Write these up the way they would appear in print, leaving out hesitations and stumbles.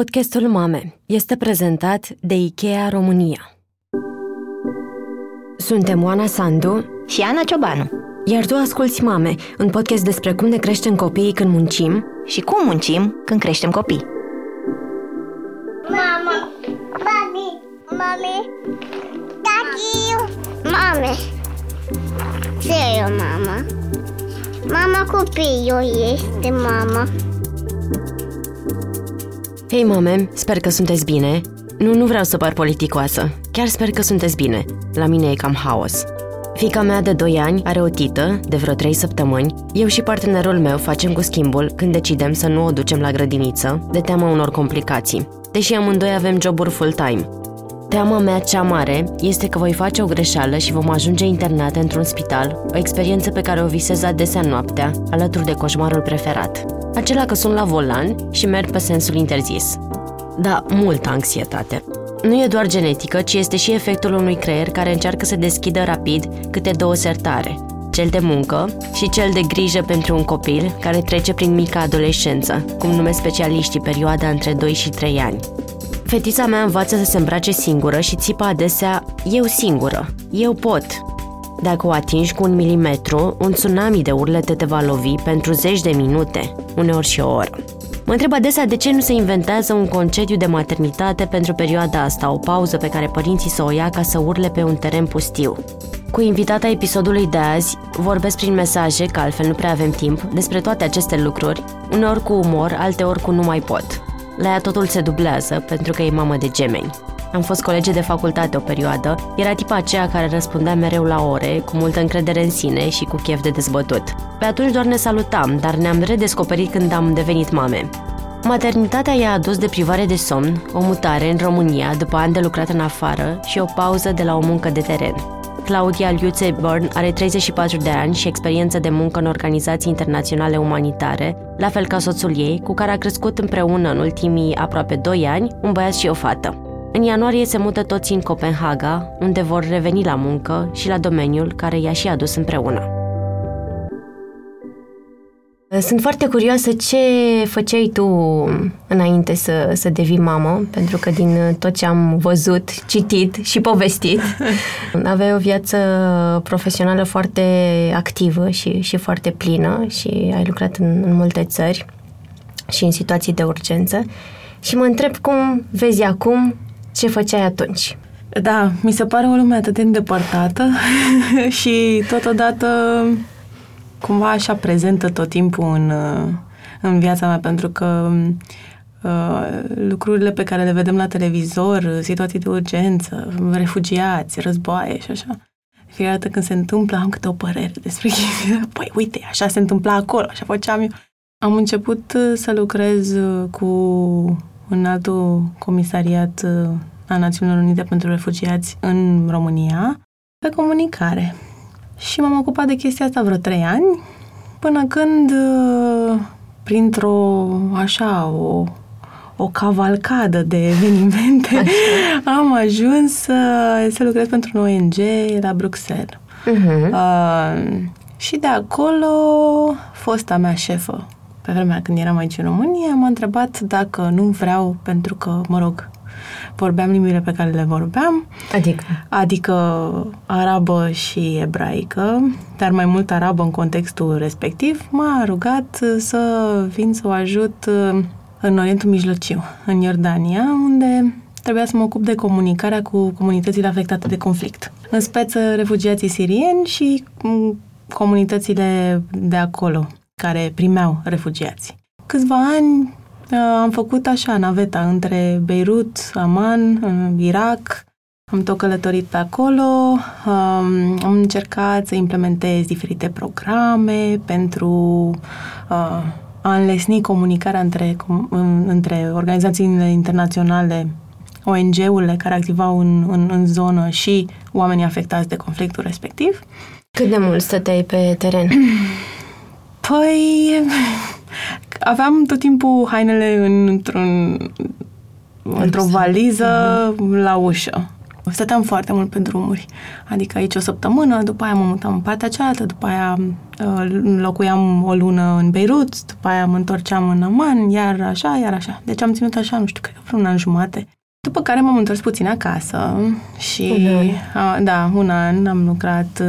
Podcastul Mame este prezentat de IKEA România. Suntem Oana Sandu și Ana Ciobanu. Iar tu asculți Mame, un podcast despre cum ne creștem copiii când muncim și cum muncim când creștem copii. Mama, mami, mami, tati, mame. Ce e o mama? Mama copiii este mama. Hei, mame, sper că sunteți bine. Nu vreau să par politicoasă. Chiar sper că sunteți bine. La mine e cam haos. Fiica mea de 2 ani are o tită de vreo 3 săptămâni. Eu și partenerul meu facem cu schimbul când decidem să nu o ducem la grădiniță, de teama unor complicații, deși amândoi avem joburi full-time. Teama mea cea mare este că voi face o greșeală și vom ajunge internate într-un spital, o experiență pe care o visez adesea noaptea, alături de coșmarul preferat. Acela că sunt la volan și merg pe sensul interzis. Da, multă anxietate. Nu e doar genetică, ci este și efectul unui creier care încearcă să deschidă rapid câte două sertare. Cel de muncă și cel de grijă pentru un copil care trece prin mica adolescență, cum numesc specialiștii perioada între 2 și 3 ani. Fetița mea învață să se îmbrace singură și țipă adesea, eu singură, eu pot. Dacă o atingi cu 1 milimetru, un tsunami de urlete te va lovi pentru 10 de minute, uneori și o oră. Mă întreb adesea de ce nu se inventează un concediu de maternitate pentru perioada asta, o pauză pe care părinții să o ia ca să urle pe un teren pustiu. Cu invitata episodului de azi vorbesc prin mesaje, că altfel nu prea avem timp, despre toate aceste lucruri, uneori cu umor, alteori cu nu mai pot. La ea totul se dublează pentru că e mamă de gemeni. Am fost colege de facultate o perioadă, era tipa aceea care răspundea mereu la ore, cu multă încredere în sine și cu chef de dezbătut. Pe atunci doar ne salutam, dar ne-am redescoperit când am devenit mame. Maternitatea i-a adus deprivare de somn, o mutare în România după ani de lucrat în afară și o pauză de la o muncă de teren. Claudia Liuțe Byrne are 34 de ani și experiență de muncă în organizații internaționale umanitare, la fel ca soțul ei, cu care a crescut împreună în ultimii aproape 2 ani, un băiat și o fată. În ianuarie se mută toți în Copenhaga, unde vor reveni la muncă și la domeniul care i-a și adus împreună. Sunt foarte curioasă ce făceai tu înainte să devii mamă, pentru că din tot ce am văzut, citit și povestit, aveai o viață profesională foarte activă și foarte plină și ai lucrat în multe țări și în situații de urgență. Și mă întreb cum vezi acum ce făceai atunci. Da, mi se pare o lume atât de îndepărtată și totodată cumva așa prezentă tot timpul în viața mea, pentru că lucrurile pe care le vedem la televizor, situații de urgență, refugiați, războaie și așa, fiecare dată când se întâmplă am câte o părere despre chestia. Păi uite, așa se întâmpla acolo, așa făceam eu. Am început să lucrez cu Înaltul comisariat al Națiunilor Unite pentru Refugiați în România pe comunicare. Și m-am ocupat de chestia asta vreo 3 ani, până când, printr-o așa, o cavalcadă de evenimente, am ajuns să lucrez pentru un ONG la Bruxelles. Uh-huh. Și de acolo, fosta mea șefă, pe vremea când eram aici în România, m-a întrebat dacă nu vreau, pentru că, mă rog, vorbeam limbile pe care le vorbeam. Adică arabă și ebraică, dar mai mult arabă în contextul respectiv, m-a rugat să vin să o ajut în Orientul Mijlociu, în Iordania, unde trebuia să mă ocup de comunicarea cu comunitățile afectate de conflict. În speță, refugiații sirieni și comunitățile de acolo care primeau refugiați. Câțiva ani am făcut așa naveta între Beirut, Amman, Irak, am tot călătorit pe acolo, am încercat să implementez diferite programe pentru a înlesni comunicarea între organizațiile internaționale, ONG-urile care activau în zonă și oamenii afectați de conflictul respectiv. Cât de mult stăteai pe teren? Păi, aveam tot timpul hainele într-o valiză la ușă. Stăteam foarte mult pe drumuri, adică aici o săptămână, după aia mă mutam în partea cealaltă, după aia locuiam o lună în Beirut, după aia mă întorceam în Amman, iar așa. Deci am ținut așa, nu știu, cred că vreun an jumate. După care m-am întors puțin acasă și... Un an am lucrat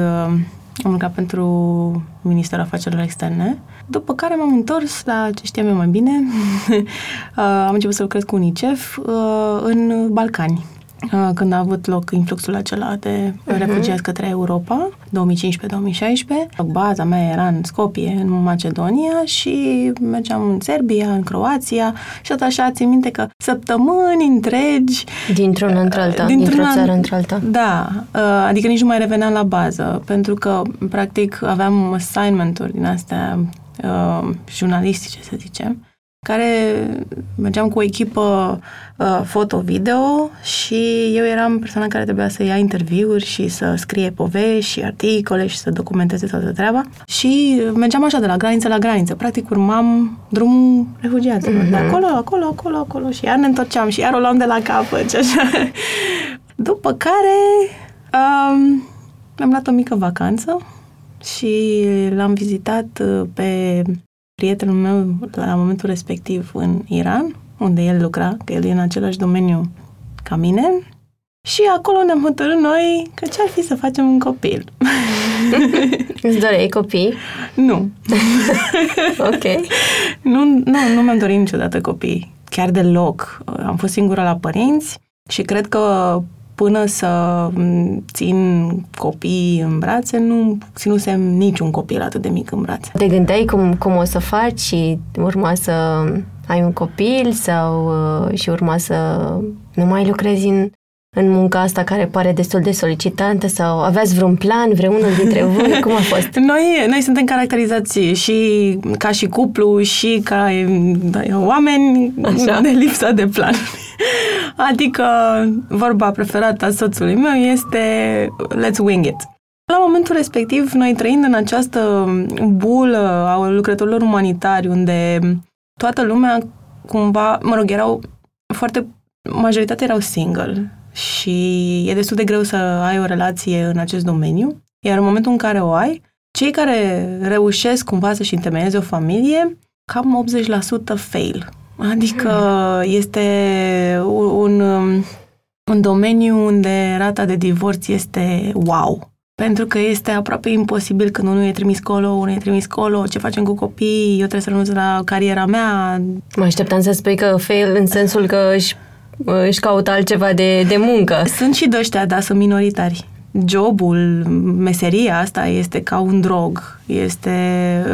pentru Ministerul Afacerilor Externe, după care m-am întors la ce știam eu mai bine. Am început să lucrez cu UNICEF în Balcani, când a avut loc influxul acela de refugiați către Europa, 2015-2016. Baza mea era în Scopie, în Macedonia, și mergeam în Serbia, în Croația și tot așa, țin minte că săptămâni întregi... Dintr-una într-alta, dintr-o țară într-alta. Da, adică nici nu mai reveneam la bază, pentru că, practic, aveam assignment-uri din astea jurnalistice, să zicem, care mergeam cu o echipă foto-video și eu eram persoana care trebuia să ia interviuri și să scrie povești și articole și să documenteze toată treaba. Și mergeam așa de la graniță la graniță. Practic urmam drumul refugiaților. De acolo și iar ne întorceam și iar o luam de la capăt și așa. După care mi-am luat o mică vacanță și l-am vizitat pe... prietenul meu, la momentul respectiv, în Iran, unde el lucra, că el e în același domeniu ca mine, și acolo ne-am hotărât noi că ce-ar fi să facem un copil. Îți doreai copii? Nu. Ok. Nu mi-am dorit niciodată copii. Chiar deloc. Am fost singură la părinți și cred că până să țin copii în brațe, nu ținusem niciun copil atât de mic în brațe. Te gândeai cum o să faci și urma să ai un copil sau și urma să nu mai lucrezi în munca asta care pare destul de solicitantă, sau aveați vreun plan, vreunul dintre voi? Cum a fost? Noi suntem caracterizați și ca și cuplu și ca oameni așa, de lipsa de plan. Adică vorba preferată a soțului meu este let's wing it. La momentul respectiv, noi trăind în această bulă a lucrătorilor umanitari, unde toată lumea cumva, erau majoritatea erau single și e destul de greu să ai o relație în acest domeniu, iar în momentul în care o ai, cei care reușesc cumva să-și întemeieze o familie, cam 80% fail. Adică este un domeniu unde rata de divorț este wow. Pentru că este aproape imposibil când unul e trimis colo, ce facem cu copiii, eu trebuie să renunț la cariera mea. Mă așteptam să spui că fail în sensul că își caută altceva de muncă. Sunt și de ăștia, dar sunt minoritari. Jobul, meseria asta este ca un drog, este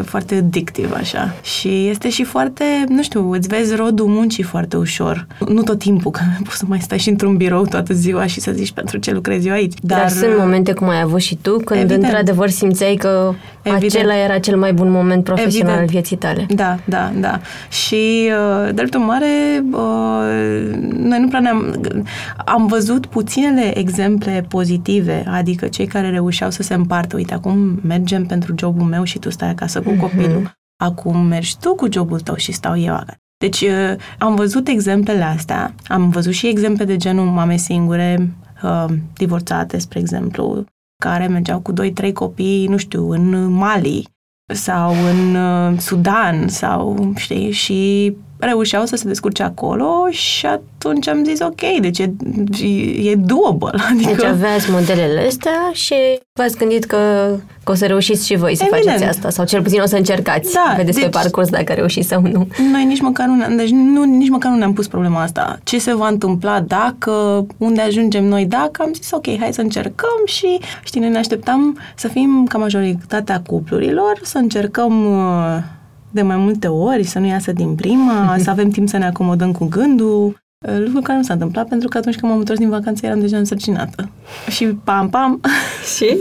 foarte addictiv așa și este și foarte, nu știu, îți vezi rodul muncii foarte ușor. Nu tot timpul, că poți să mai stai și într-un birou toată ziua și să zici pentru ce lucrezi eu aici. Dar sunt momente cum ai avut și tu, când evident, într-adevăr simțeai că acela era cel mai bun moment profesional al vieții tale. Da. Și drept urmare, noi nu prea am văzut puținele exemple pozitive, adică cei care reușeau să se împartă. Uite, acum mergem pentru jobul meu și tu stai acasă cu copilul. Acum mergi tu cu jobul tău și stau eu acasă. Deci am văzut exemplele astea. Am văzut și exemple de genul mame singure, divorțate, spre exemplu, care mergeau cu 2-3 copii, nu știu, în Mali sau în Sudan sau, știi, și reușeau să se descurce acolo și atunci am zis, ok, deci e doable. Adică... Deci aveați modelele astea și v-ați gândit că o să reușiți și voi să faceți asta, sau cel puțin o să încercați, vedeți pe parcurs dacă reușiți sau nu. Noi nici măcar nu ne-am pus problema asta. Ce se va întâmpla dacă, unde ajungem noi dacă, am zis, ok, hai să încercăm și, știi, noi ne așteptam să fim ca majoritatea cuplurilor, să încercăm... de mai multe ori, să nu iasă din prima, să avem timp să ne acomodăm cu gândul, lucru care nu s-a întâmplat, pentru că atunci când m-am întors din vacanță eram deja însărcinată. Și pam! Și?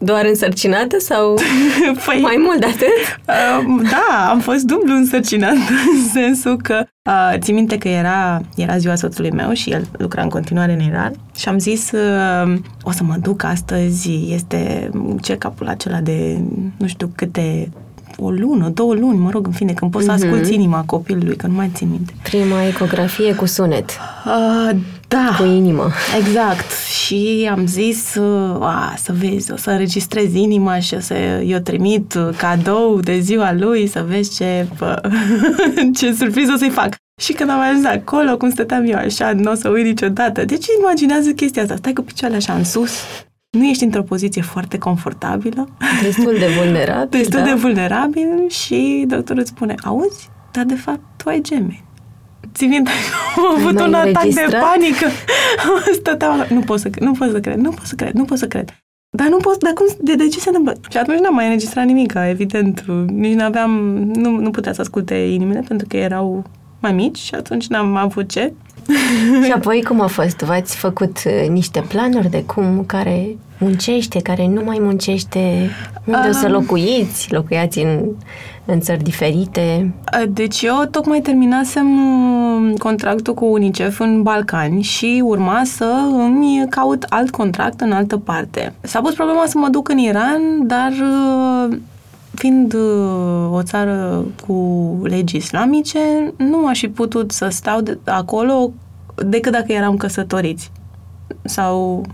Doar însărcinată sau păi, mai mult de atât? Da, am fost dublu însărcinată, în sensul că țin minte că era ziua soțului meu și el lucra în continuare în Iran și am zis o să mă duc astăzi, este check-up-ul acela de nu știu câte o lună, 2 luni, mă rog, în fine, când poți să asculți inima copilului, că nu mai țin minte. Prima ecografie cu sunet. Da. Cu inimă. Exact. Și am zis, să vezi, o să înregistrez inima și eu trimit cadou de ziua lui, să vezi ce surpriză o să-i fac. Și când am ajuns acolo, cum stăteam eu așa, nu o să uit niciodată. Deci imaginează chestia asta. Stai cu picioarele așa în sus, nu ești într-o poziție foarte confortabilă. Destul de vulnerabil. Destul de vulnerabil și doctorul îți spune, auzi, dar de fapt tu ai gemeni. Țin minte, am avut un atac de panică. Stăteam, nu pot să cred. Dar de ce se întâmplă? Și atunci n-am mai înregistrat nimic, evident. Nici nu putea să asculte inimile pentru că erau mai mici și atunci n-am avut ce. Și apoi cum a fost? V-ați făcut niște planuri de cum, care muncește, care nu mai muncește, unde o să locuiați în țări diferite? Deci eu tocmai terminasem contractul cu UNICEF în Balcani și urma să îmi caut alt contract în altă parte. S-a pus problema să mă duc în Iran, dar fiind o țară cu legi islamice, nu aș fi putut să stau acolo decât dacă eram căsătoriți. Sau,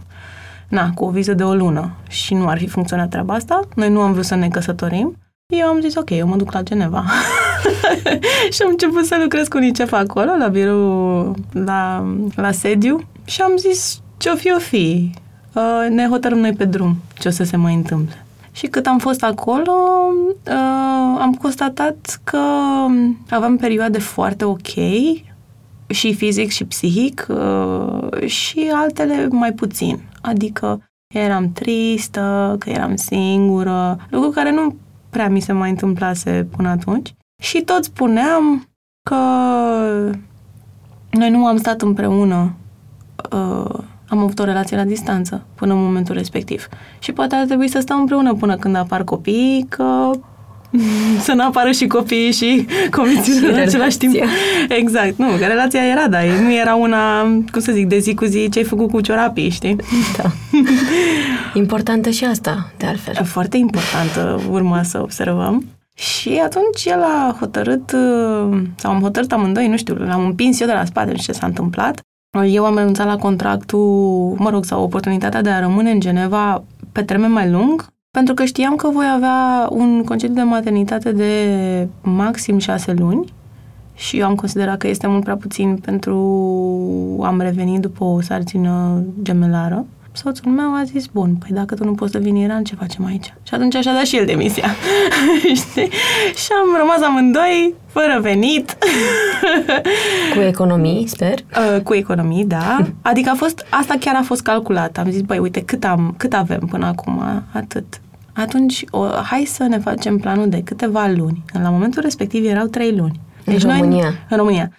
cu o viză de o lună. Și nu ar fi funcționat treaba asta. Noi nu am vrut să ne căsătorim. Eu am zis, ok, eu mă duc la Geneva. Și am început să lucrez cu UNICEF acolo, la birou, la sediu. Și am zis, ce-o fi? Ne hotărâm noi pe drum ce o să se mai întâmple. Și cât am fost acolo, am constatat că aveam perioade foarte ok, și fizic și psihic, și altele mai puțin. Adică eram tristă, că eram singură, lucru care nu prea mi se mai întâmplase până atunci. Și tot spuneam că noi nu am stat împreună, am avut o relație la distanță până în momentul respectiv. Și poate ar trebui să stăm împreună până când apar copiii, că să nu apară și copiii și comițiile în același timp. Exact, nu, că relația era, dar nu era una, de zi cu zi, ce-ai făcut cu ciorapii, știi? Da. Importantă și asta, de altfel. Foarte importantă, urma să observăm. Și atunci el a hotărât, sau am hotărât amândoi, nu știu, l-am împins eu de la spate, nu știu ce s-a întâmplat. Eu am renunțat la contractul, sau oportunitatea de a rămâne în Geneva pe termen mai lung, pentru că știam că voi avea un concediu de maternitate de maxim 6 luni și eu am considerat că este mult prea puțin pentru am revenit după o sarcină gemelară. Soțul meu a zis, bun, păi dacă tu nu poți să vin în Iran, ce facem aici? Și atunci așa a dat și el demisia. Știi? Și am rămas amândoi, fără venit. Cu economii, sper. Cu economii, da. Adică asta chiar a fost calculat. Am zis, băi, uite, cât avem până acum, atât. Atunci, hai să ne facem planul de câteva luni. La momentul respectiv erau 3 luni. Deci în România.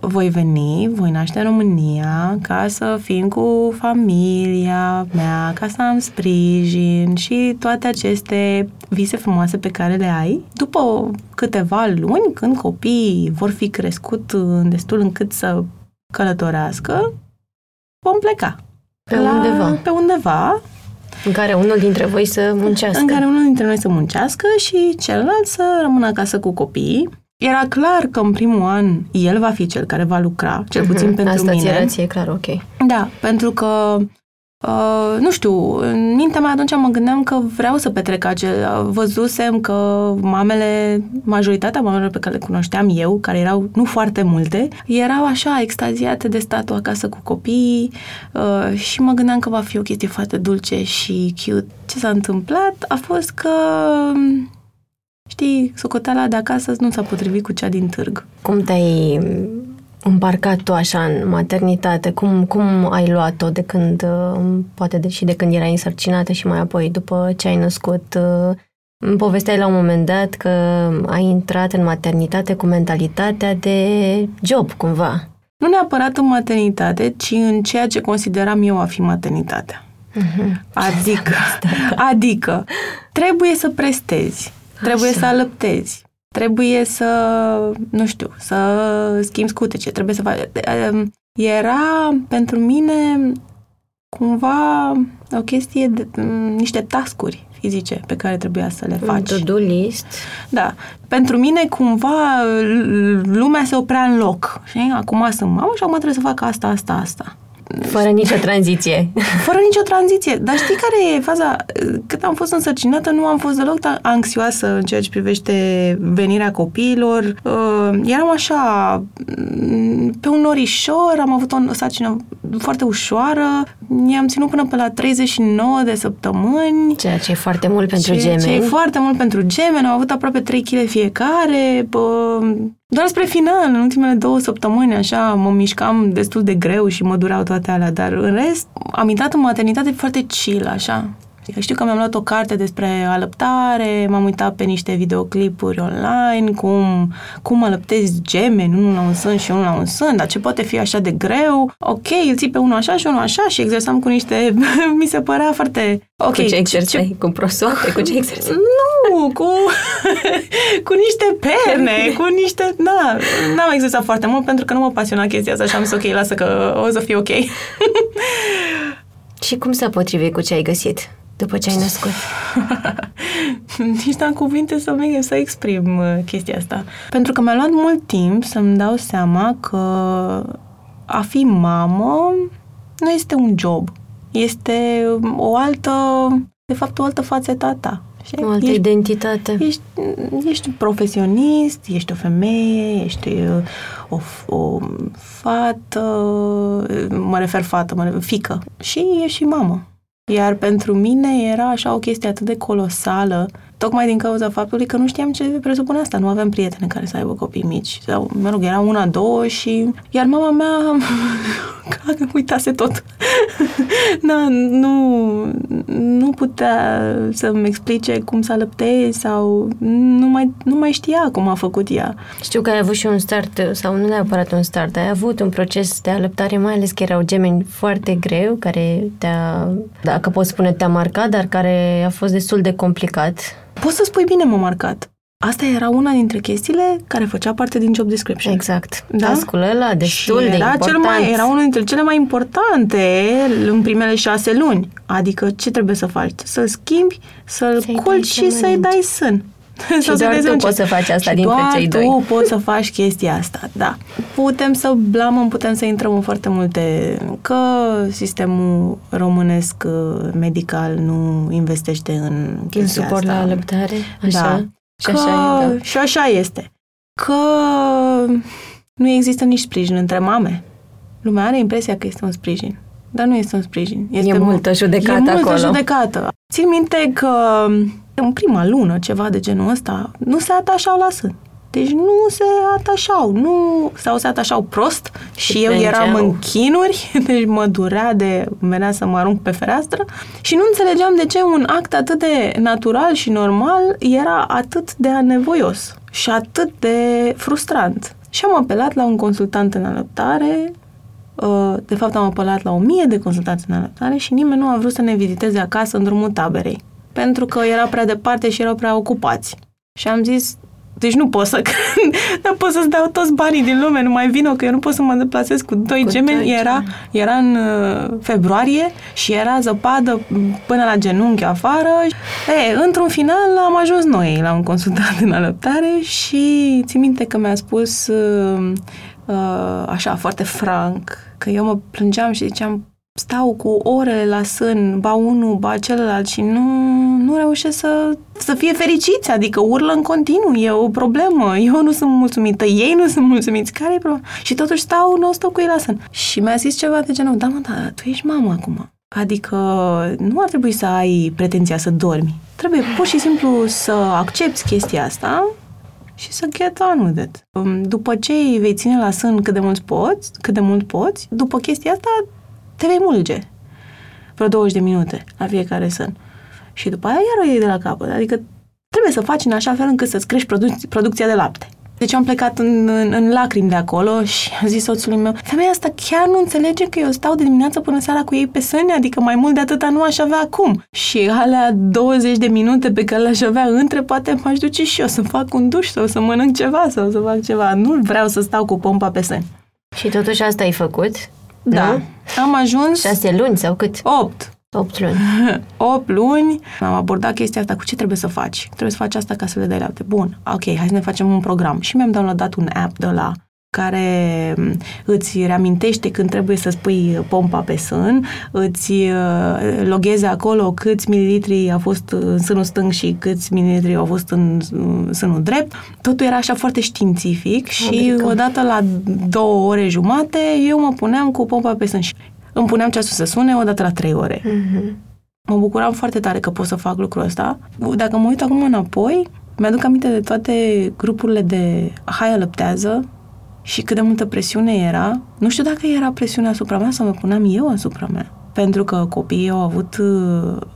Voi veni, voi naște în România ca să fim cu familia mea, ca să am sprijin și toate aceste vise frumoase pe care le ai. După câteva luni, când copiii vor fi crescut destul încât să călătorească, vom pleca. Pe undeva. În care unul dintre voi să muncească. În care unul dintre noi să muncească și celălalt să rămână acasă cu copiii. Era clar că în primul an el va fi cel care va lucra, cel puțin pentru asta mine. Asta ți-e clar, ok. Da, pentru că, nu știu, în mintea mea atunci mă gândeam că vreau să petrec văzusem că majoritatea mamelor pe care le cunoșteam eu, care erau nu foarte multe, erau așa extaziate de statul acasă cu copiii și mă gândeam că va fi o chestie foarte dulce și cute. Ce s-a întâmplat a fost că știi, socoteala de acasă nu s-a potrivit cu cea din târg. Cum te-ai îmbarcat tu așa în maternitate? Cum ai luat-o de când, poate și de când erai însărcinată și mai apoi după ce ai născut? Îmi povesteai la un moment dat că ai intrat în maternitate cu mentalitatea de job, cumva. Nu neapărat în maternitate, ci în ceea ce consideram eu a fi maternitatea. Adică trebuie să prestezi. Trebuie să alăptezi, trebuie să, nu știu, să schimbi scutece, trebuie să faci. Era pentru mine cumva o chestie, niște task-uri fizice pe care trebuia să le faci. Un to-do list. Da. Pentru mine, cumva, lumea se oprea în loc. Știi? Acum sunt mamă și acum trebuie să fac asta, asta, asta. Fără nicio tranziție. Fără nicio tranziție. Dar știi care e faza? Cât am fost însărcinată, nu am fost deloc anxioasă în ceea ce privește venirea copiilor. Eram așa, pe un norișor, am avut o sarcină foarte ușoară. I-am ținut până pe la 39 de săptămâni. Ceea ce e foarte mult pentru gemeni. Ce e foarte mult pentru gemeni. Am avut aproape 3 kg fiecare. Doar spre final, în ultimele 2 săptămâni, așa, mă mișcam destul de greu și mă dureau toate alea, dar în rest am intrat în maternitate foarte chill, așa. Știu că mi-am luat o carte despre alăptare, m-am uitat pe niște videoclipuri online, cum alăptezi gemeni, unul la un sân și unul la un sân, dar ce poate fi așa de greu? Ok, îl ții pe unul așa și unul așa și exersam cu niște... mi se părea foarte... Okay, cu ce exersai? Cu prosoape? Cu ce exersai? Nu, cu niște perne, cu niște... Da, n-am exersat foarte mult pentru că nu mă pasiona chestia asta și am zis ok, lasă că o să fie ok. Și cum s-a potrivit cu ce ai găsit? După ce ai născut. Nici n-am cuvinte să exprim chestia asta. Pentru că mi-a luat mult timp să-mi dau seama că a fi mamă nu este un job. Este o altă, de fapt, o altă fațetă ta. O altă identitate. Ești profesionist, ești o femeie, ești o fată, mă refer fică. Și ești și mamă. Iar pentru mine era așa o chestie atât de colosală, tocmai din cauza faptului că nu știam ce presupune asta. Nu aveam prietene care să aibă copii mici. Sau, mă rog, era una, două și... Iar mama mea uitase tot. Da, nu putea să-mi explice cum să alăptezi sau nu mai știa cum a făcut ea. Știu că ai avut și un start, sau nu neapărat un start, ai avut un proces de alăptare, mai ales că erau gemeni foarte greu, care dacă pot spune, te-a marcat, dar care a fost destul de complicat. Poți să spui bine, m-a marcat. Asta era una dintre chestiile care făcea parte din job description. Exact. Da? Task-ul ăla destul de important. Era unul dintre cele mai importante în primele 6 luni. Adică ce trebuie să faci? Să-l schimbi, să-l culci și să-i dai sân. Și doar tu poți să faci asta dintre cei doi. Tu poți să faci chestia asta, da. Putem să blamăm, putem să intrăm în foarte multe, că sistemul românesc medical nu investește în chestia asta. În suport la alăptare, așa. Da. Și așa e, da. Și așa este. Că nu există nici sprijin între mame. Lumea are impresia că este un sprijin, dar nu este un sprijin. E multă judecată acolo. E multă judecată. Țin minte că în prima lună, ceva de genul ăsta, nu se atașau la sân. Deci nu se atașau, sau se atașau prost și eu eram în chinuri, deci mă durea venea să mă arunc pe fereastră și nu înțelegeam de ce un act atât de natural și normal era atât de anevoios și atât de frustrant. Și am apelat la un consultant în alăptare, de fapt am apelat la 1000 de consultanți în alăptare și nimeni nu a vrut să ne viziteze acasă în drumul taberei, pentru că era prea departe și erau prea ocupați. Și am zis, deci nu pot să nu pot să-ți dau toți banii din lume, nu mai vin-o, că eu nu pot să mă deplasez cu doi gemeni. Era în februarie și era zăpadă până la genunchi afară. Într-un final am ajuns noi la un consultant în alăptare și țin minte că mi-a spus așa, foarte franc, că eu mă plângeam și ziceam, stau cu orele la sân, ba unul, ba celălalt și nu reușesc să fie fericiți, adică urlă în continuu, e o problemă, eu nu sunt mulțumită, ei nu sunt mulțumiți, care e problema? Și totuși stau cu ei la sân. Și mi-a zis ceva de genul, da, tu ești mamă acum, adică nu ar trebui să ai pretenția să dormi, trebuie pur și simplu să accepti chestia asta și să get on with it. După ce îi vei ține la sân cât de mult poți, după chestia asta te vei mulge vreo 20 de minute la fiecare sân. Și după aia iar o iei de la capăt. Adică trebuie să faci în așa fel încât să-ți crești producția de lapte. Deci am plecat în lacrimi de acolo și am zis soțului meu, femeia asta chiar nu înțelege că eu stau de dimineață până seara cu ei pe sân, adică mai mult de atâta nu aș avea acum. Și alea 20 de minute pe care le-aș avea între, poate m-aș duce și eu să fac un duș sau să mănânc ceva sau să fac ceva. Nu vreau să stau cu pompa pe sân. Și totuși asta ai făcut? Da. Am ajuns... 6 luni sau cât? 8. 8 luni. 8 luni am abordat chestia asta cu ce trebuie să faci. Trebuie să faci asta ca să le dai lapte. Bun, ok, hai să ne facem un program. Și mi-am downloadat un app de la care îți reamintește când trebuie să spui pompa pe sân, îți logheze acolo câți mililitri a fost în sânul stâng și câți mililitri au fost în sânul drept. Totul era așa foarte științific și odată la 2 ore jumate eu mă puneam cu pompa pe sân și îmi puneam ceasul să sune odată la 3 ore. Mm-hmm. Mă bucuram foarte tare că pot să fac lucrul ăsta. Dacă mă uit acum înapoi, mi-aduc aminte de toate grupurile de hai alăptează și cât de multă presiune era. Nu știu dacă era presiunea asupra mea sau mă puneam eu asupra mea. Pentru că copiii au avut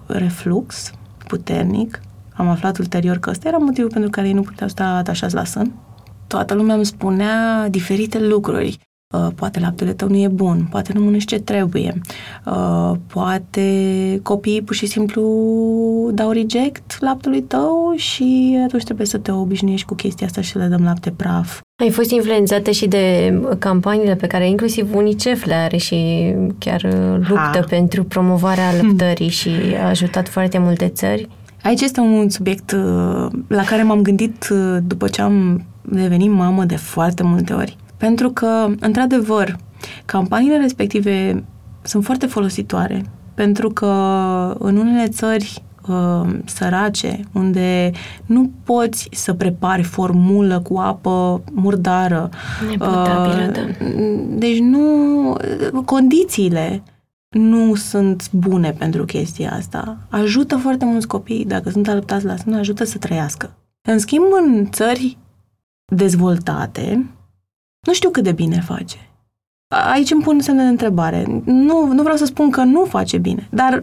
reflux puternic. Am aflat ulterior că ăsta era motivul pentru care ei nu puteau sta atașați la sân. Toată lumea îmi spunea diferite lucruri. Poate laptele tău nu e bun, poate nu mănânci ce trebuie, poate copiii pur și simplu dau reject laptelui tău și atunci trebuie să te obișnuiești cu chestia asta și le dăm lapte praf. Ai fost influențată și de campaniile pe care inclusiv UNICEF le are și chiar luptă pentru promovarea alăptării și a ajutat foarte multe țări. Aici este un subiect la care m-am gândit după ce am devenit mamă de foarte multe ori. Pentru că, într-adevăr, campaniile respective sunt foarte folositoare, pentru că în unele țări sărace, unde nu poți să prepari formulă cu apă murdară, neputabilă, da. Deci nu, condițiile nu sunt bune pentru chestia asta. Ajută foarte mulți copii, dacă sunt alăptați la sână, ajută să trăiască. În schimb, în țări dezvoltate, nu știu cât de bine face. Aici îmi pun semne de întrebare. Nu vreau să spun că nu face bine, dar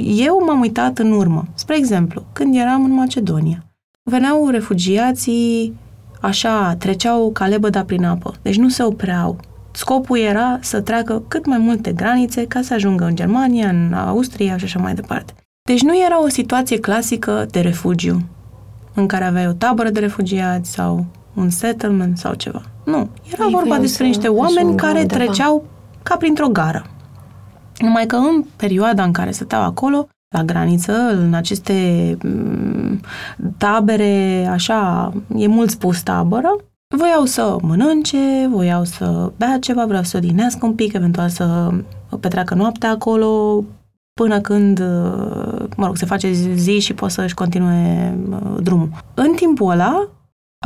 eu m-am uitat în urmă. Spre exemplu, când eram în Macedonia, veneau refugiații, așa, treceau ca lebăda prin apă, deci nu se opreau. Scopul era să treacă cât mai multe granițe ca să ajungă în Germania, în Austria și așa mai departe. Deci nu era o situație clasică de refugiu, în care aveai o tabără de refugiați sau un settlement sau ceva. Nu. Era vorba despre niște oameni care treceau ca printr-o gară. Numai că în perioada în care stăteau acolo, la graniță, în aceste tabere, așa, e mult spus tabără, voiau să mănânce, voiau să bea ceva, vreau să odinească un pic, eventual să petreacă noaptea acolo, până când, mă rog, se face zi și poate să-și continue drumul. În timpul ăla,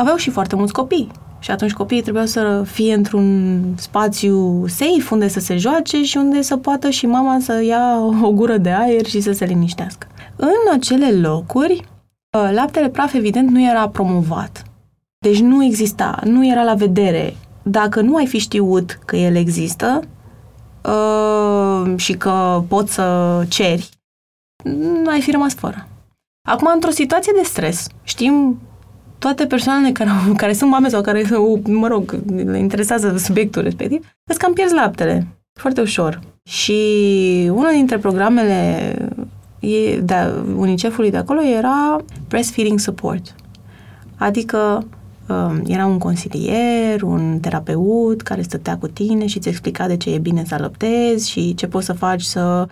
aveau și foarte mulți copii și atunci copiii trebuiau să fie într-un spațiu safe unde să se joace și unde să poată și mama să ia o gură de aer și să se liniștească. În acele locuri, laptele praf evident nu era promovat. Deci nu exista, nu era la vedere. Dacă nu ai fi știut că el există și că poți să ceri, ai fi rămas fără. Acum, într-o situație de stres, știm toate persoanele care sunt mame sau care, mă rog, le interesează subiectul respectiv, îți cam pierzi laptele foarte ușor. Și una dintre programele UNICEF-ului de acolo era breastfeeding support. Adică era un consilier, un terapeut care stătea cu tine și îți explica de ce e bine să alăptezi și ce poți să faci să,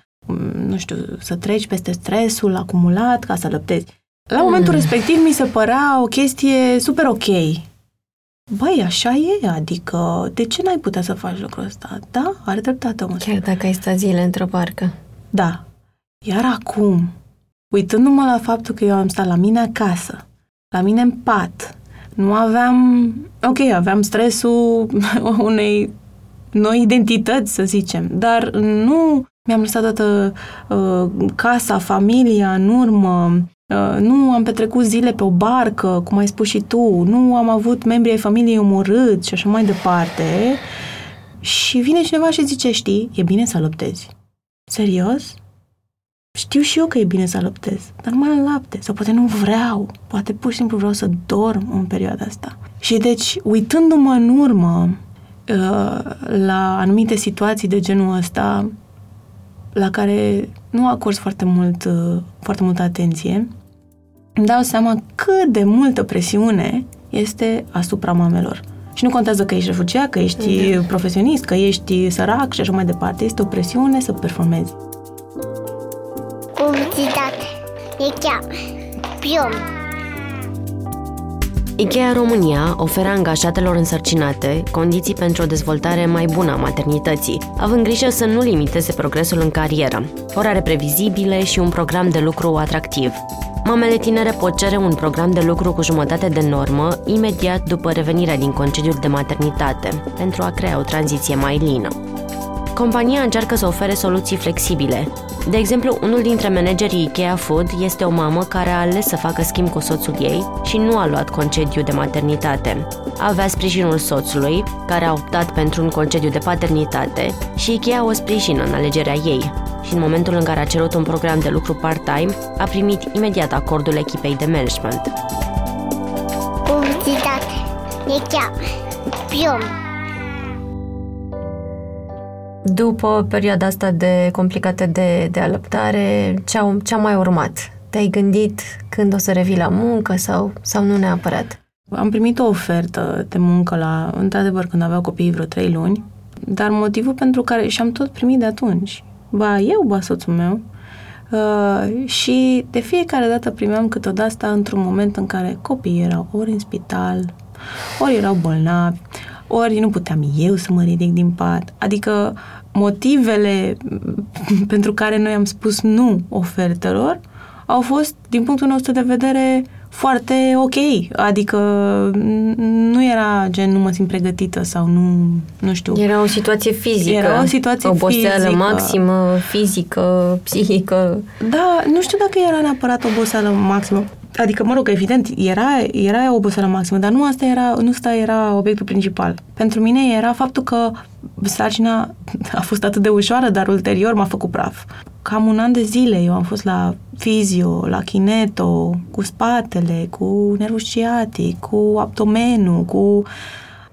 nu știu, să treci peste stresul acumulat ca să alăptezi. La momentul respectiv mi se părea o chestie super ok. Băi, așa e, adică de ce n-ai putea să faci lucrul ăsta? Da, are dreptate omul. Chiar dacă ai stat zile într-o parcă. Da. Iar acum, uitându-mă la faptul că eu am stat la mine acasă, la mine în pat, nu aveam... Ok, aveam stresul unei noi identități, să zicem, dar nu mi-am lăsat toată casa, familia în urmă. Nu am petrecut zile pe o barcă, cum ai spus și tu, nu am avut membrii ai familiei omorâți și așa mai departe. Și vine cineva și zice, știi, e bine să alăptezi. Serios? Știu și eu că e bine să alăptez, dar nu mai am lapte. Sau poate nu vreau, poate pur și simplu vreau să dorm în perioada asta. Și deci, uitându-mă în urmă la anumite situații de genul ăsta, la care nu acord foarte multă atenție, îmi dau seama cât de multă presiune este asupra mamelor. Și nu contează că ești refugiat, că ești profesionist, că ești sărac și așa mai departe. Este o presiune să performezi. publicitate. E chiar pion. IKEA România oferă angajatelor însărcinate condiții pentru o dezvoltare mai bună a maternității, având grijă să nu limiteze progresul în carieră, orare previzibile și un program de lucru atractiv. Mamele tinere pot cere un program de lucru cu jumătate de normă imediat după revenirea din concediul de maternitate, pentru a crea o tranziție mai lină. Compania încearcă să ofere soluții flexibile. De exemplu, unul dintre managerii IKEA Food este o mamă care a ales să facă schimb cu soțul ei și nu a luat concediu de maternitate. Avea sprijinul soțului, care a optat pentru un concediu de paternitate, și IKEA o sprijină în alegerea ei. Și în momentul în care a cerut un program de lucru part-time, a primit imediat acordul echipei de management. Publicitate. IKEA. Pion. După perioada asta de complicată de alăptare, ce-a mai urmat? Te-ai gândit când o să revii la muncă sau nu neapărat? Am primit o ofertă de muncă într-adevăr, când aveau copiii vreo 3 luni, dar motivul pentru care și-am tot primit de atunci, ba eu, ba soțul meu, și de fiecare dată primeam câteodată asta într-un moment în care copiii erau ori în spital, ori erau bolnavi, ori nu puteam eu să mă ridic din pat. Adică motivele pentru care noi am spus nu ofertelor au fost, din punctul nostru de vedere, foarte ok. Adică nu era gen nu mă simt pregătită sau nu știu. Era o situație fizică. Oboseală maximă, fizică, psihică. Da, nu știu dacă era neapărat oboseală maximă. Adică, mă rog, evident, era oboseală maximă, dar nu ăsta era obiectul principal. Pentru mine era faptul că sarcina a fost atât de ușoară, dar ulterior m-a făcut praf. Cam 1 an de zile eu am fost la fizio, la kineto, cu spatele, cu nervul sciatic, cu abdomenul, cu...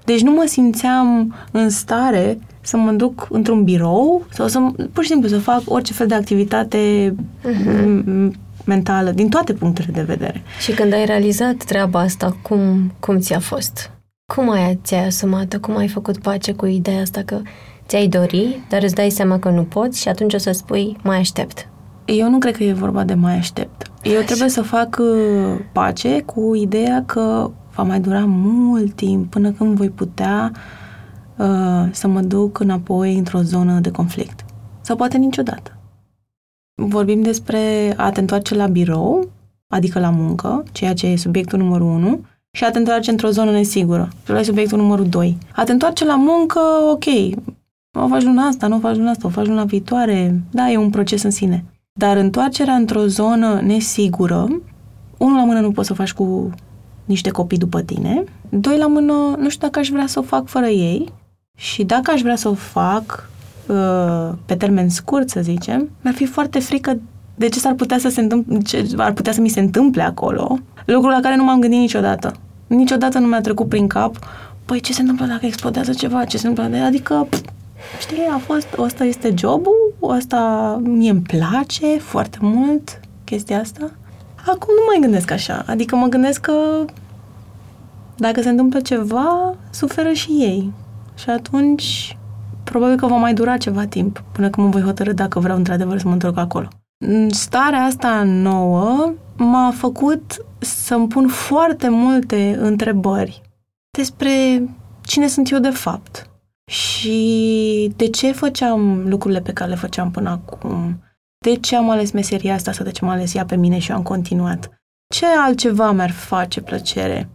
Deci nu mă simțeam în stare să mă duc într-un birou sau să, pur și simplu, să fac orice fel de activitate... mentală, din toate punctele de vedere. Și când ai realizat treaba asta, cum ți-a fost? Cum ți-ai asumat-o? Cum ai făcut pace cu ideea asta că ți-ai dori, dar îți dai seama că nu poți și atunci o să spui, mai aștept? Eu nu cred că e vorba de mai aștept. Eu trebuie să fac pace cu ideea că va mai dura mult timp până când voi putea să mă duc înapoi într-o zonă de conflict. Sau poate niciodată. Vorbim despre a te întoarce la birou, adică la muncă, ceea ce e subiectul numărul 1, și a te întoarce într-o zonă nesigură. Ăla e subiectul numărul 2. A te întoarce la muncă, ok, o faci luna asta, nu o faci luna asta, o faci luna viitoare. Da, e un proces în sine. Dar întoarcerea într-o zonă nesigură, unul la mână nu poți să o faci cu niște copii după tine, 2 la mână nu știu dacă aș vrea să o fac fără ei și dacă aș vrea să o fac... pe termen scurt, să zicem, mi-ar fi foarte frică de ce s-ar putea să se întâmple, ce ar putea să mi se întâmple acolo, lucrul la care nu m-am gândit niciodată. Niciodată nu mi-a trecut prin cap, păi ce se întâmplă dacă explodează ceva, ce se întâmplă, adică, știi, ăsta este jobul, ăsta mie îmi place foarte mult chestia asta. Acum nu mai gândesc așa, adică mă gândesc că dacă se întâmplă ceva, suferă și ei. Și atunci... probabil că va mai dura ceva timp până când mă voi hotărî dacă vreau într-adevăr să mă întorc acolo. Starea asta nouă m-a făcut să-mi pun foarte multe întrebări despre cine sunt eu de fapt și de ce făceam lucrurile pe care le făceam până acum, de ce am ales meseria asta sau de ce m-a ales ea pe mine și eu am continuat, ce altceva mi-ar face plăcere.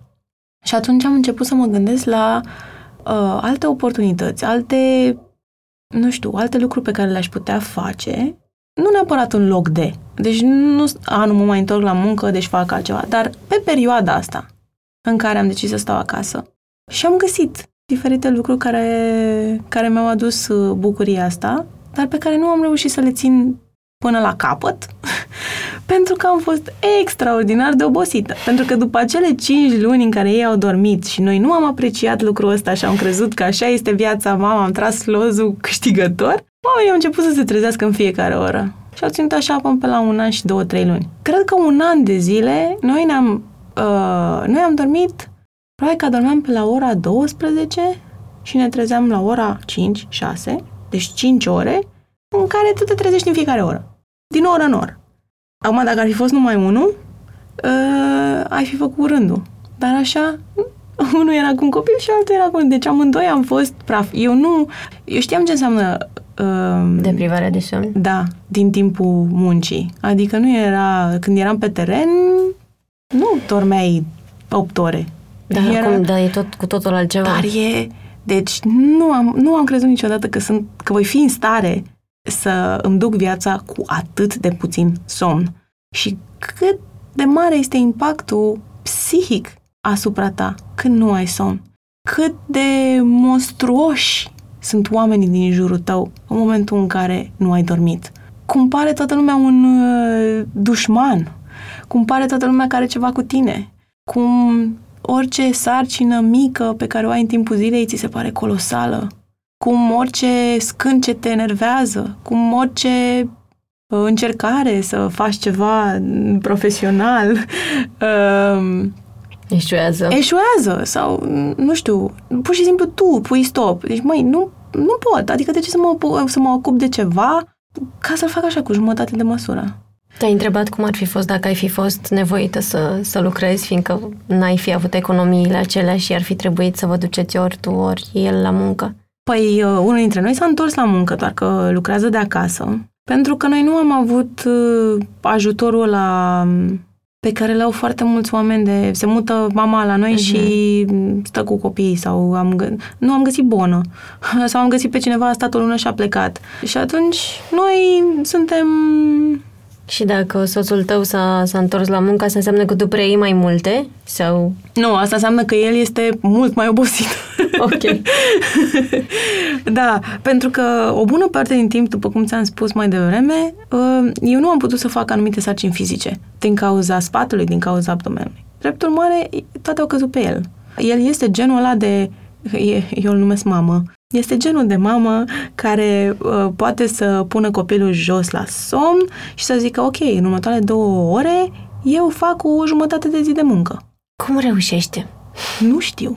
Și atunci am început să mă gândesc la alte oportunități, alte lucruri pe care le-aș putea face, nu neapărat în loc de. Deci nu mă mai întorc la muncă, deci fac altceva, dar pe perioada asta în care am decis să stau acasă și am găsit diferite lucruri care mi-au adus bucuria asta, dar pe care nu am reușit să le țin până la capăt, pentru că am fost extraordinar de obosită. Pentru că după acele 5 luni în care ei au dormit și noi nu am apreciat lucrul ăsta și am crezut că așa este viața, mama, am tras lozul câștigător, oamenii au început să se trezească în fiecare oră. Și au ținut așa până pe la 1 an și 2-3 luni. Cred că 1 an de zile noi am dormit, probabil că dormeam pe la ora 12 și ne trezeam la ora 5-6, deci 5 ore, în care tu te trezești în fiecare oră. Din oră în oră. Acum, dacă ar fi fost numai unul, ai fi făcut rândul. Dar așa, unul era cu un copil și altul era cu un... Deci amândoi am fost praf. Eu știam ce înseamnă... Deprivarea de somn? Da, din timpul muncii. Adică nu era... Când eram pe teren, nu dormeai 8 ore. Dar era, acum, da, e tot, cu totul altceva. Dar e... Deci nu am crezut niciodată că voi fi în stare să îmi duc viața cu atât de puțin somn. Și cât de mare este impactul psihic asupra ta când nu ai somn. Cât de monstruoși sunt oamenii din jurul tău în momentul în care nu ai dormit. Cum pare toată lumea un dușman. Cum pare toată lumea care are ceva cu tine. Cum orice sarcină mică pe care o ai în timpul zilei ți se pare colosală. Cum orice scâncet te enervează. Cum orice... încercare să faci ceva profesional eșuează sau, nu știu, pur și simplu tu pui stop. Deci, măi, nu pot. Adică de ce să mă ocup de ceva ca să-l fac așa, cu jumătate de măsură? Te-ai întrebat cum ar fi fost dacă ai fi fost nevoită să lucrezi, fiindcă n-ai fi avut economiile acelea și ar fi trebuit să vă duceți ori tu, ori el la muncă? Păi, unul dintre noi s-a întors la muncă, doar că lucrează de acasă. Pentru că noi nu am avut ajutorul ăla pe care l-au foarte mulți oameni de... Se mută mama la noi și stă cu copiii sau nu am găsit bonă. Sau am găsit pe cineva, a stat o lună și a plecat. Și atunci noi suntem... Și dacă soțul tău s-a întors la muncă, asta înseamnă că tu preiei mai multe? Sau... Nu, asta înseamnă că el este mult mai obosit. Ok. Da, pentru că o bună parte din timp, după cum ți-am spus mai devreme, eu nu am putut să fac anumite sarcini fizice din cauza spatului, din cauza abdomenului. Drept urmare, toate au căzut pe el. El este genul ăla de... Eu îl numesc mamă. Este genul de mamă care poate să pună copilul jos la somn și să zică, ok, în următoarele 2 ore eu fac o jumătate de zi de muncă. Cum reușește? Nu știu.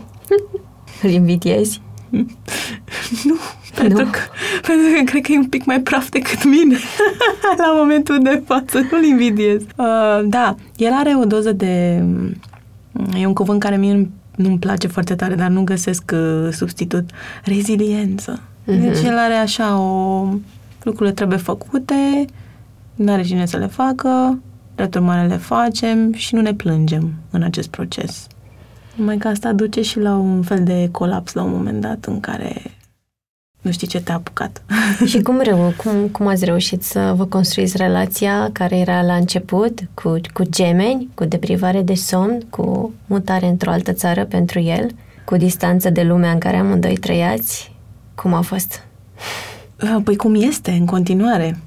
Îl invidiezi? Nu, pentru că cred că e un pic mai praf decât mine la momentul de față. Nu-l invidiez. Da, el are o doză de... E un cuvânt care mie nu-mi place foarte tare, dar nu găsesc substitut. Reziliență. Deci el are așa o... Lucrurile trebuie făcute, n-are cine să le facă, drept urmare le facem și nu ne plângem în acest proces. Numai că asta duce și la un fel de colaps la un moment dat în care nu știi ce te-a apucat. Și cum ați reușit să vă construiți relația care era la început cu gemeni, cu deprivare de somn, cu mutare într-o altă țară pentru el, cu distanță de lumea în care amândoi trăiați? Cum a fost? Păi cum este în continuare?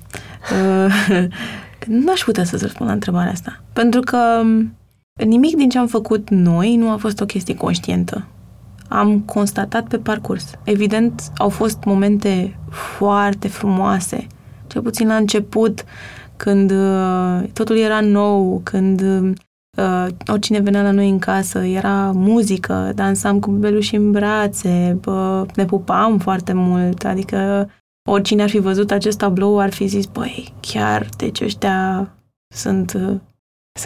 N-aș putea să-ți răspund la întrebarea asta. Pentru că nimic din ce am făcut noi nu a fost o chestie conștientă. Am constatat pe parcurs. Evident, au fost momente foarte frumoase. Cel puțin la început, când totul era nou, când oricine venea la noi în casă, era muzică, dansam cu bebeluși în brațe, ne pupam foarte mult, adică oricine ar fi văzut acest tablou ar fi zis, băi, chiar, deci ăștia sunt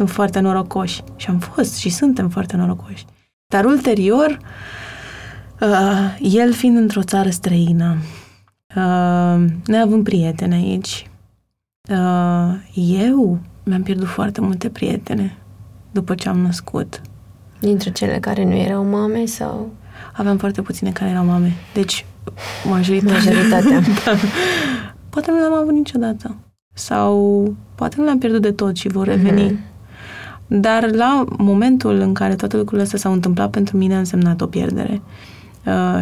foarte norocoși. Și am fost și suntem foarte norocoși. Dar ulterior, el fiind într-o țară străină, neavând prieteni aici, eu mi-am pierdut foarte multe prietene după ce am născut. Dintre cele care nu erau mame sau... Aveam foarte puține care erau mame. Deci, majoritatea. Da. Poate nu l-am avut niciodată. Sau poate nu l-am pierdut de tot și vor reveni. Dar la momentul în care toate lucrurile astea s-au întâmplat, pentru mine a însemnat o pierdere.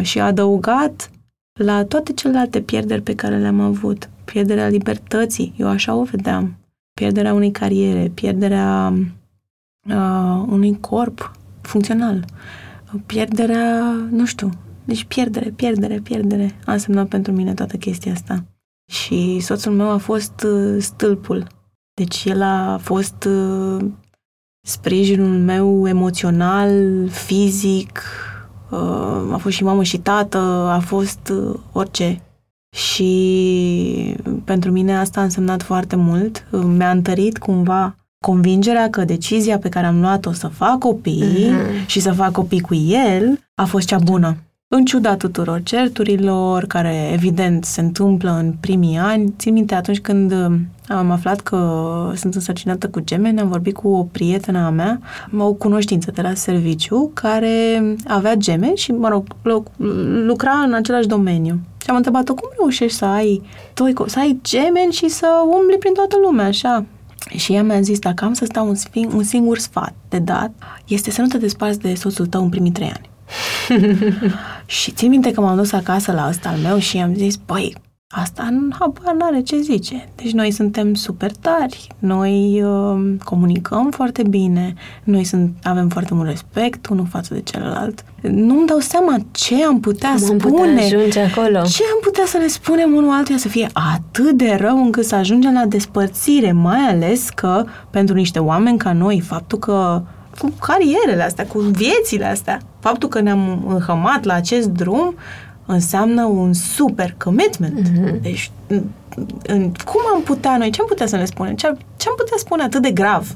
Și a adăugat la toate celelalte pierderi pe care le-am avut. Pierderea libertății, eu așa o vedeam. Pierderea unei cariere, pierderea unui corp funcțional. Pierderea, nu știu, deci pierdere. A însemnat pentru mine toată chestia asta. Și soțul meu a fost stâlpul. Deci el a fost... sprijinul meu emoțional, fizic, a fost și mamă și tată, a fost orice. Și pentru mine asta a însemnat foarte mult. Mi-a întărit cumva convingerea că decizia pe care am luat-o să fac copii și să fac copii cu el a fost cea bună. În ciuda tuturor certurilor, care evident se întâmplă în primii ani, țin minte atunci când am aflat că sunt însărcinată cu gemeni, am vorbit cu o prietenă a mea, o cunoștință de la serviciu, care avea gemeni și, mă rog, lucra în același domeniu. Și am întrebat-o, cum reușești să ai gemeni și să umbli prin toată lumea, așa? Și ea mi-a zis, dacă am să stau un singur sfat de dat, este să nu te desparți de soțul tău în primii 3 ani. Și țin minte că m-am dus acasă la ăsta al meu și i-am zis, băi, asta habar n-are ce zice. Deci noi suntem super tari, noi comunicăm foarte bine, noi avem foarte mult respect unul față de celălalt. Nu-mi dau seama ce am putea ce am putea să ne spunem unul altuia să fie atât de rău încât să ajungem la despărțire, mai ales că pentru niște oameni ca noi, faptul că cu carierele astea, cu viețile astea, faptul că ne-am înhămat la acest drum înseamnă un super commitment. Mm-hmm. Deci, cum am putea noi, ce am putea să ne spunem? Ce am putea spune atât de grav?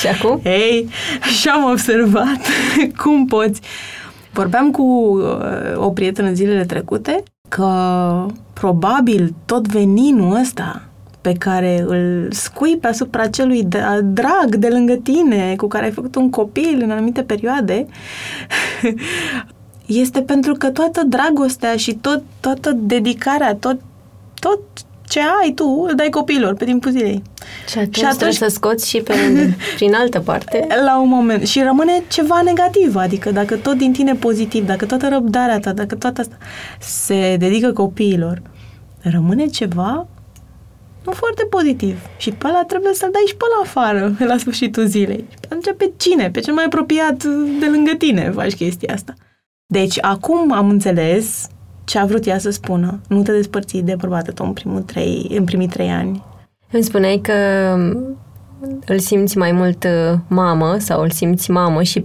Și acum? Ei, și am observat cum poți. Vorbeam cu o prietenă zilele trecute că probabil tot veninul ăsta pe care îl scuipi asupra celui drag de lângă tine, cu care ai făcut un copil în anumite perioade, este pentru că toată dragostea și toată dedicarea, tot ce ai tu, îl dai copiilor pe timpul zilei. Și atunci trebuie să scoți și prin altă parte. La un moment. Și rămâne ceva negativ, adică dacă tot din tine pozitiv, dacă toată răbdarea ta, dacă toată asta se dedică copiilor, rămâne ceva nu foarte pozitiv. Și pe ăla trebuie să-l dai și pe ăla afară la sfârșitul zilei. Atunci pe cine? Pe cel mai apropiat de lângă tine faci chestia asta. Deci acum am înțeles ce a vrut ea să spună. Nu te despărți de bărbatul tău în primii 3 ani. Îmi spuneai că îl simți mai mult mamă sau îl simți mamă și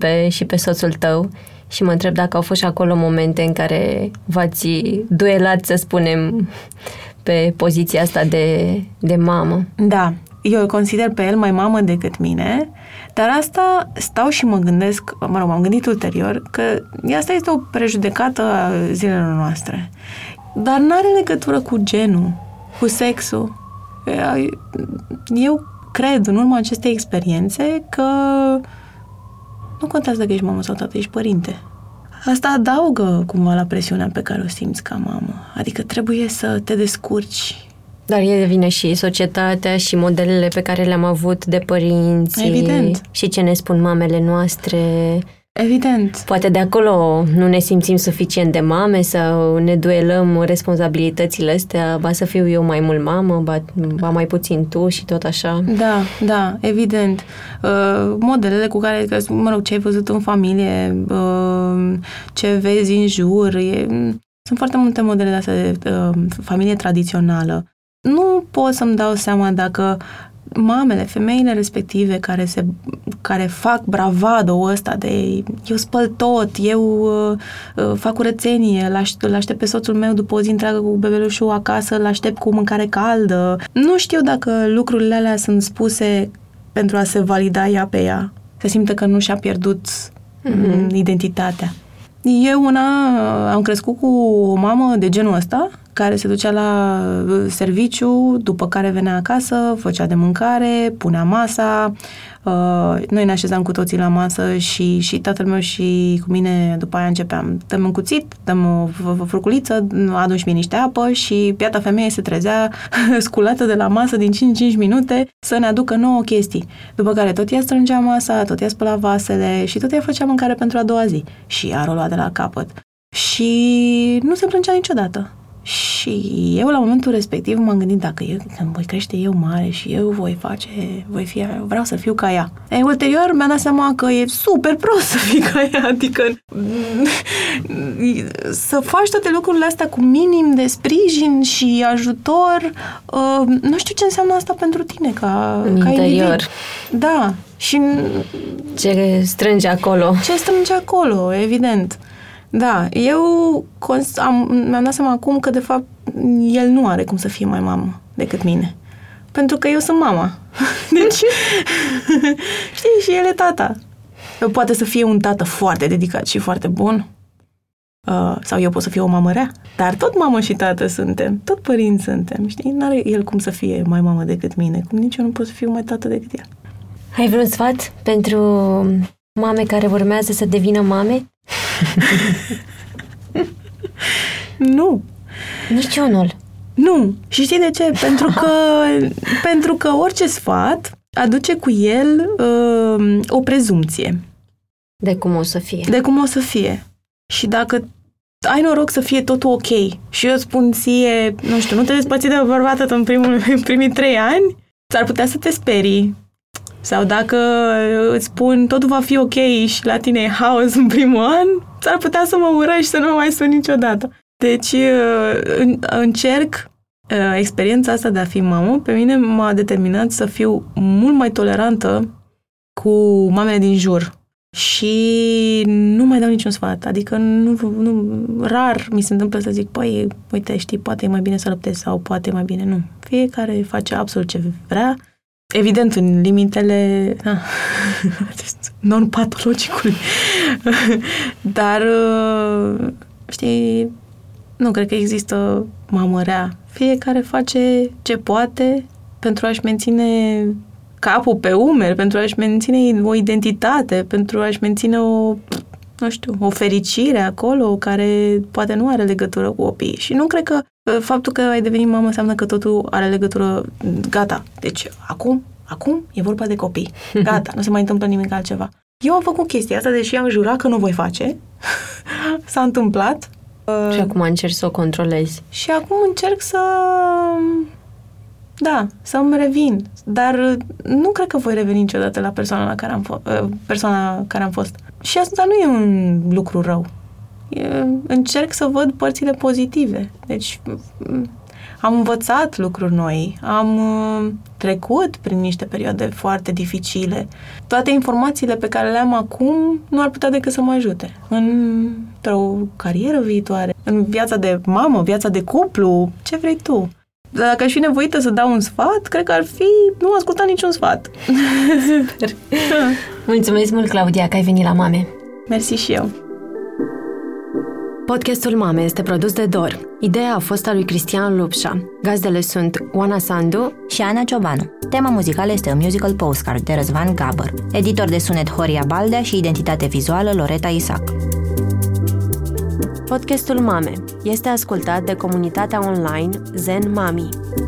pe soțul tău și mă întreb dacă au fost și acolo momente în care v-ați duelat, să spunem, pe poziția asta de mamă. Da, eu îl consider pe el mai mamă decât mine, dar asta stau și mă gândesc, m-am gândit ulterior, că asta este o prejudecată a zilelor noastre. Dar n-are legătură cu genul, cu sexul. Eu cred, în urma acestei experiențe, că nu contează dacă ești mamă sau tată, ești părinte. Asta adaugă cumva la presiunea pe care o simți ca mamă. Adică trebuie să te descurci. Dar e vine și societatea și modelele pe care le-am avut de părinți. Evident. Și ce ne spun mamele noastre. Evident. Poate de acolo nu ne simțim suficient de mame sau ne duelăm responsabilitățile astea, ba să fiu eu mai mult mamă, ba mai puțin tu și tot așa. Da, evident. Modelele cu care, ce ai văzut în familie, ce vezi în jur, sunt foarte multe modele de astea de familie tradițională. Nu pot să-mi dau seama dacă mamele, femeile respective care fac bravadul ăsta de eu spăl tot, eu fac curățenie, îl aștept pe soțul meu după o zi întreagă cu bebelușul acasă, îl aștept cu mâncare caldă. Nu știu dacă lucrurile alea sunt spuse pentru a se valida ea pe ea. Se simte că nu și-a pierdut identitatea. Eu am crescut cu o mamă de genul ăsta, care se ducea la serviciu, după care venea acasă, făcea de mâncare, punea masa. Noi ne așezam cu toții la masă și tatăl meu și cu mine după aia începeam. Dăm un cuțit, dăm o furculiță, aduci mie niște apă și piata femeie se trezea sculată de la masă din 5 minute să ne aducă nouă chestii. După care tot ea strângea masa, tot ea spăla vasele și tot ea făcea mâncare pentru a doua zi. Și ea o lua de la capăt. Și nu se plângea niciodată. Și eu, la momentul respectiv, m-am gândit când voi crește eu mare și eu vreau să fiu ca ea. Ulterior mi-am dat seama că e super prost să fii ca ea, adică să faci toate lucrurile astea cu minim de sprijin și ajutor, nu știu ce înseamnă asta pentru tine ca interior. Da. Și ce strânge acolo. Evident. Da, eu mi-am dat seama acum că, de fapt, el nu are cum să fie mai mamă decât mine. Pentru că eu sunt mama. Deci, știi, și el e tata. Poate să fie un tată foarte dedicat și foarte bun. Sau eu pot să fiu o mamă rea. Dar tot mamă și tată suntem. Tot părinți suntem, știi? N-are el cum să fie mai mamă decât mine. Cum nici eu nu pot să fiu mai tată decât el. Ai vreun sfat pentru mame care urmează să devină mame? Nu. Niciunul. Nu. Și știi de ce? Pentru că orice sfat aduce cu el o prezumție. De cum o să fie. De cum o să fie. Și dacă ai noroc să fie totul ok și eu spun ție, nu știu, nu te despăți de o bărbată în primii 3 ani, s-ar putea să te sperii. Sau dacă îți spun totul va fi ok și la tine e haos în primul an, s-ar putea să mă urăști, să nu mai sun niciodată. Deci încerc experiența asta de a fi mamă, pe mine m-a determinat să fiu mult mai tolerantă cu mamele din jur. Și nu mai dau niciun sfat. Adică nu rar mi se întâmplă să zic, păi, uite, știi, poate e mai bine să lăptezi sau poate e mai bine. Nu. Fiecare face absolut ce vrea. Evident, în limitele non-patologicului. Dar, știi, nu cred că există mamă rea. Fiecare face ce poate pentru a-și menține capul pe umeri, pentru a-și menține o identitate, pentru a-și menține o, nu știu, o fericire acolo care poate nu are legătură cu copiii. Și nu cred că faptul că ai devenit mamă înseamnă că totul are legătură, gata. Deci acum e vorba de copii. Gata, nu se mai întâmplă nimic altceva. Eu am făcut chestia asta, deși am jurat că nu o voi face. S-a întâmplat. Și acum încerc să o controlezi. Și acum încerc să... Da, să-mi revin. Dar nu cred că voi reveni niciodată la persoana care am fost. Și asta nu e un lucru rău. Încerc să văd părțile pozitive. Deci am învățat lucruri noi, am trecut prin niște perioade foarte dificile. Toate informațiile pe care le am acum nu ar putea decât să mă ajute într-o carieră viitoare, în viața de mamă, viața de cuplu, ce vrei tu. Dacă aș fi nevoită să dau un sfat, cred că ar fi nu asculta niciun sfat. Mulțumesc mult, Claudia, că ai venit la Mame. Mersi și eu. Podcastul Mame este produs de Dor. Ideea a fost a lui Cristian Lupșa. Gazdele sunt Oana Sandu și Ana Ciobanu. Tema muzicală este un musical postcard de Răzvan Gabăr. Editor de sunet Horia Baldea și identitate vizuală Loretta Isaac. Podcastul Mame este ascultat de comunitatea online Zen Mami.